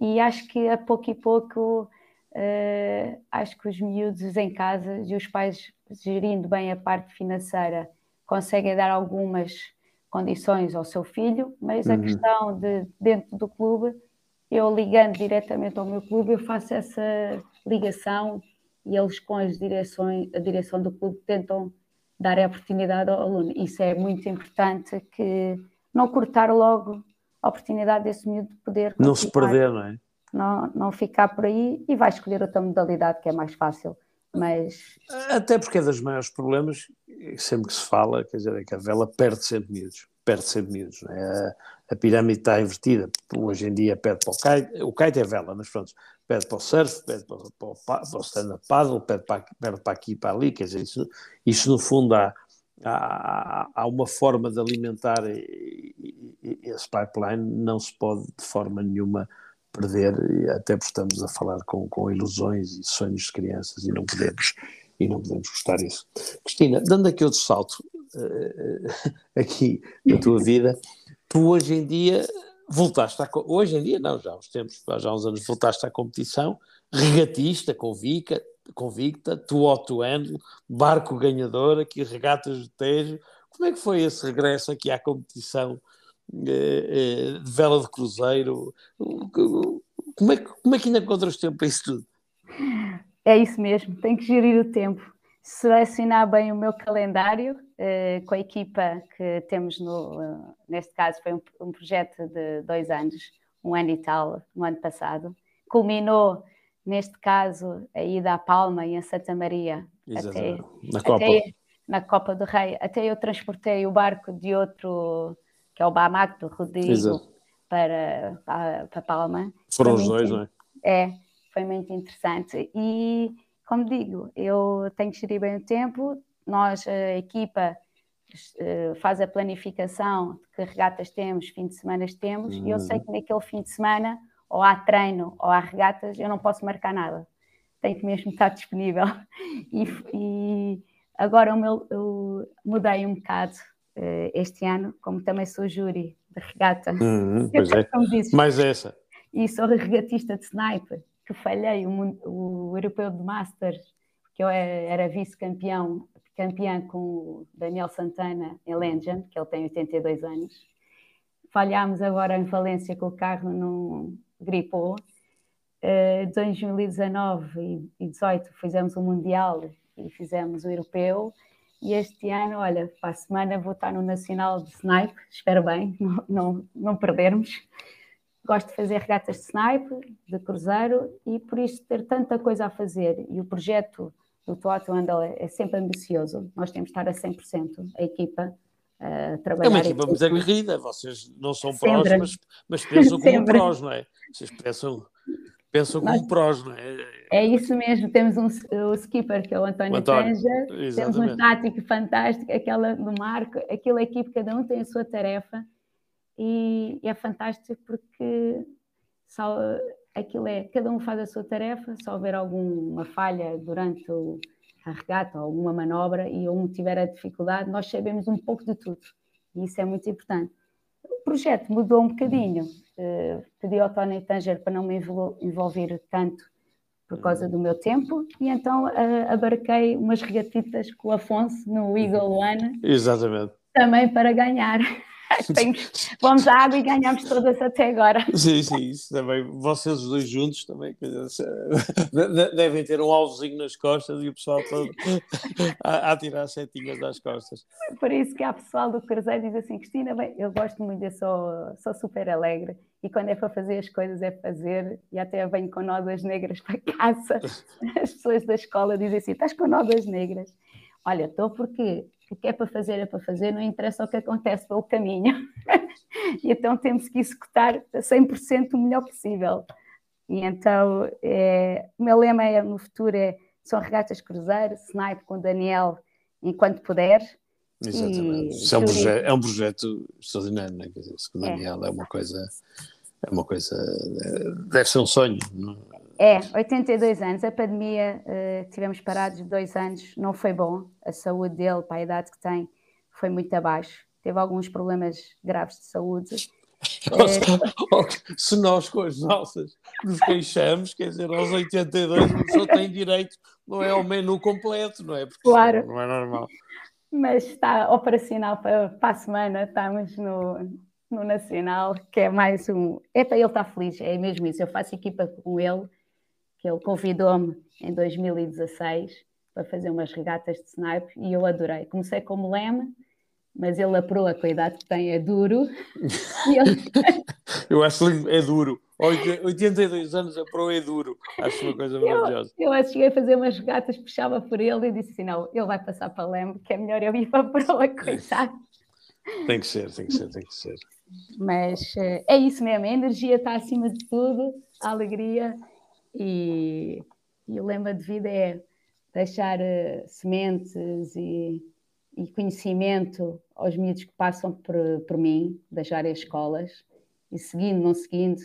E acho que a pouco e pouco... acho que os miúdos em casa e os pais gerindo bem a parte financeira conseguem dar algumas condições ao seu filho, mas a questão de dentro do clube, eu ligando diretamente ao meu clube, eu faço essa ligação e eles com as direções, a direção do clube tentam dar a oportunidade ao aluno. Isso é muito importante, que não cortar logo a oportunidade desse miúdo de poder continuar. Não se perder, não é? Não ficar por aí e vai escolher outra modalidade que é mais fácil, mas... Até porque é dos maiores problemas, sempre que se fala, quer dizer, é que a vela perde sempre miúdos, não é? A pirâmide está invertida, hoje em dia perde para o kite é vela, mas pronto, perde para o surf, perde para o stand-up paddle, perde para aqui e para ali, quer dizer, isso no fundo há uma forma de alimentar esse pipeline, não se pode de forma nenhuma perder, até porque estamos a falar com ilusões e sonhos de crianças e não podemos gostar disso. Cristina, dando aqui outro salto aqui na tua vida, tu hoje em dia já há uns anos voltaste à competição, regatista, convicta, tu auto-handle, barco ganhador, aqui regatas de Tejo. Como é que foi esse regresso aqui à competição de vela de cruzeiro? Como é que ainda encontras tempo para isso tudo? É isso mesmo, tenho que gerir o tempo, selecionar bem o meu calendário com a equipa que temos neste caso foi um projeto de 2 anos, um ano e tal, no ano passado culminou neste caso a ida à Palma e a Santa Maria na Copa do Rei. Até eu transportei o barco de outro, que é o Bamaco do Rodrigo, para Palma. Foram os dois, não é? Foi muito interessante. E, como digo, eu tenho que gerir bem o tempo. Nós, a equipa, faz a planificação de que regatas temos, fim de semana temos, e eu sei que naquele fim de semana, ou há treino, ou há regatas, eu não posso marcar nada. Tenho que mesmo estar disponível. E agora eu mudei um bocado este ano, como também sou júri de regata, mais essa, e sou regatista de Snipe, que falhei o europeu de Masters, que eu era vice-campeã com o Daniel Santana em Legend, que ele tem 82 anos, falhámos agora em Valência com o carro, não gripou, de 2019 e 18 fizemos o Mundial e fizemos o Europeu, e este ano, olha, para a semana vou estar no Nacional de Snipe, espero bem, não perdermos. Gosto de fazer regatas de Snipe, de cruzeiro, e por isso ter tanta coisa a fazer, e o projeto do Toato Andal é sempre ambicioso, nós temos de estar a 100%, a equipa a trabalhar. É uma equipa muito aguerrida, vocês não são prós, mas pensam como prós, não é? Vocês pensam como prós, não é? É isso mesmo, temos o skipper, que é o António Tanja, temos um tático fantástico, aquela do Marco, aquela equipe, cada um tem a sua tarefa, e é fantástico porque só, aquilo é, cada um faz a sua tarefa, se houver alguma falha durante a regata, alguma manobra, e um tiver a dificuldade, nós sabemos um pouco de tudo, e isso é muito importante. O projeto mudou um bocadinho, pedi ao Tony Tanger para não me envolver tanto por causa do meu tempo, e então abarquei umas regatitas com o Afonso no Eagle One. Exatamente. Também para ganhar. Vamos à água e ganhamos todas até agora. Sim, sim, isso também. Vocês os dois juntos também devem ter um alvozinho nas costas e o pessoal todo a tirar as setinhas das costas. Por isso que há pessoal do cruzeiro diz assim: Cristina, bem, eu gosto muito, eu sou super alegre, e quando é para fazer as coisas é fazer, e até venho com nódoas negras para casa. As pessoas da escola dizem assim: estás com nódoas negras? Olha, estou porque... O que é para fazer, não interessa o que acontece pelo caminho. E então temos que executar a 100% o melhor possível. E então, o meu lema no futuro são regatas cruzeiro, Snipe com o Daniel enquanto puder. Exatamente. E... é um projeto extraordinário, não é? Quer dizer, o Daniel é uma coisa... Deve ser um sonho, não é? 82 anos, a pandemia, tivemos parados 2 anos, não foi bom, a saúde dele, para a idade que tem, foi muito abaixo, teve alguns problemas graves de saúde. Se nós com as nossas nos queixamos, quer dizer, aos 82 uma pessoa tem direito, não é ao menu completo, não é? Porque claro. Não é normal. Mas está operacional para a semana, estamos no Nacional, que é mais um... Para ele estar feliz, é mesmo isso, eu faço equipa com ele, que ele convidou-me em 2016 para fazer umas regatas de Snipe e eu adorei. Comecei como leme, mas ele apurou a idade que tem, é duro. Eu acho lindo, é duro. 82 anos apurou, é duro. Acho uma coisa maravilhosa. Eu cheguei a fazer umas regatas, puxava por ele e disse assim: não, ele vai passar para leme, que é melhor eu ir para a proa, coitado. Tem que ser. Mas é isso mesmo, a energia está acima de tudo, a alegria... E o lema de vida é deixar sementes e conhecimento aos miúdos que passam por mim, das várias escolas, e seguindo, não seguindo,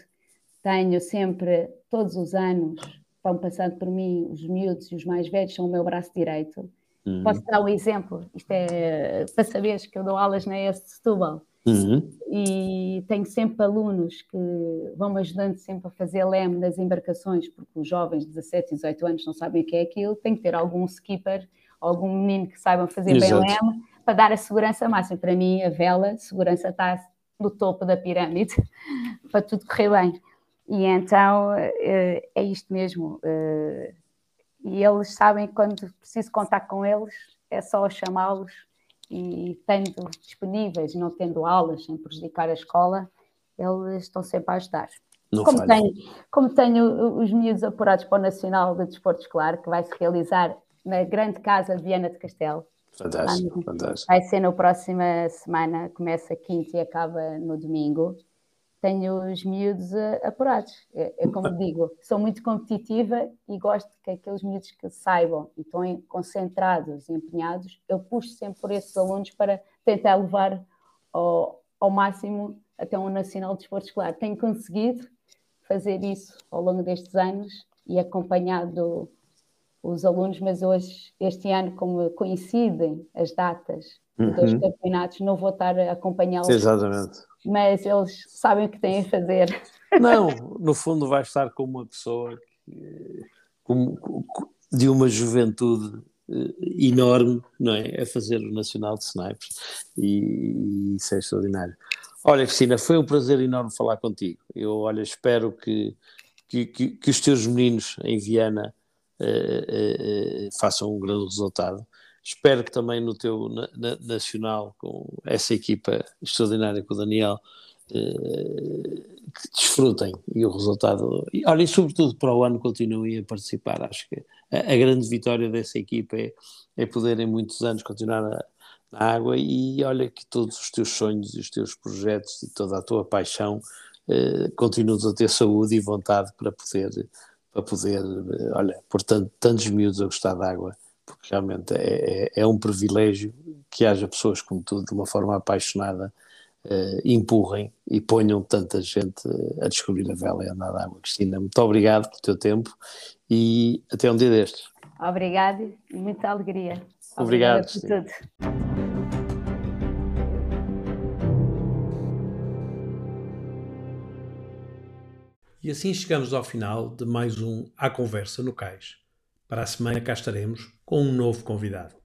tenho sempre, todos os anos, vão passando por mim, os miúdos e os mais velhos são o meu braço direito. Uhum. Posso dar um exemplo? Isto é para saberes que eu dou aulas na ISEF de Setúbal. Uhum. E tenho sempre alunos que vão-me ajudando sempre a fazer leme nas embarcações, porque os jovens de 17, 18 anos não sabem o que é aquilo, tem que ter algum skipper, algum menino que saiba fazer Exato. Bem leme, para dar a segurança máxima. Para mim, a vela, a segurança está no topo da pirâmide, para tudo correr bem. E então, é isto mesmo. E eles sabem que quando preciso contar com eles, é só chamá-los, e tendo disponíveis, não tendo aulas, sem prejudicar a escola, eles estão sempre a ajudar. Como tenho os miúdos apurados para o Nacional de Desporto Escolar, que vai se realizar na grande casa de Viana do Castelo. Fantástico, fantástico. Vai ser na próxima semana, começa quinta e acaba no domingo. Tenho os miúdos apurados. É como digo, sou muito competitiva e gosto que aqueles miúdos que saibam e estão concentrados e empenhados, eu puxo sempre por esses alunos para tentar levar ao máximo até um Nacional de Desporto Escolar. Tenho conseguido fazer isso ao longo destes anos e acompanhado os alunos, mas hoje, este ano, como coincidem as datas dos dois campeonatos, não vou estar a acompanhá-los. Exatamente. Mas eles sabem o que têm a fazer. Não, no fundo vai estar com uma pessoa de uma juventude enorme, não é? A fazer o Nacional de Snipes, e isso é extraordinário. Olha, Cristina, foi um prazer enorme falar contigo. Eu espero que que os teus meninos em Viana façam um grande resultado. Espero que também no teu nacional, com essa equipa extraordinária com o Daniel, que desfrutem e o resultado. E, olha, e sobretudo para o ano continuem a participar. Acho que a grande vitória dessa equipa é poder em muitos anos continuar na água, e olha que todos os teus sonhos e os teus projetos e toda a tua paixão continues a ter saúde e vontade para poder olha, por tantos miúdos a gostar de água, porque realmente é um privilégio que haja pessoas como tu, de uma forma apaixonada, empurrem e ponham tanta gente a descobrir a vela e a andar de água. Cristina, muito obrigado pelo teu tempo e até um dia destes. Obrigada e muita alegria. Obrigado por tudo. E assim chegamos ao final de mais um À Conversa no Cais. Para a semana cá estaremos com um novo convidado.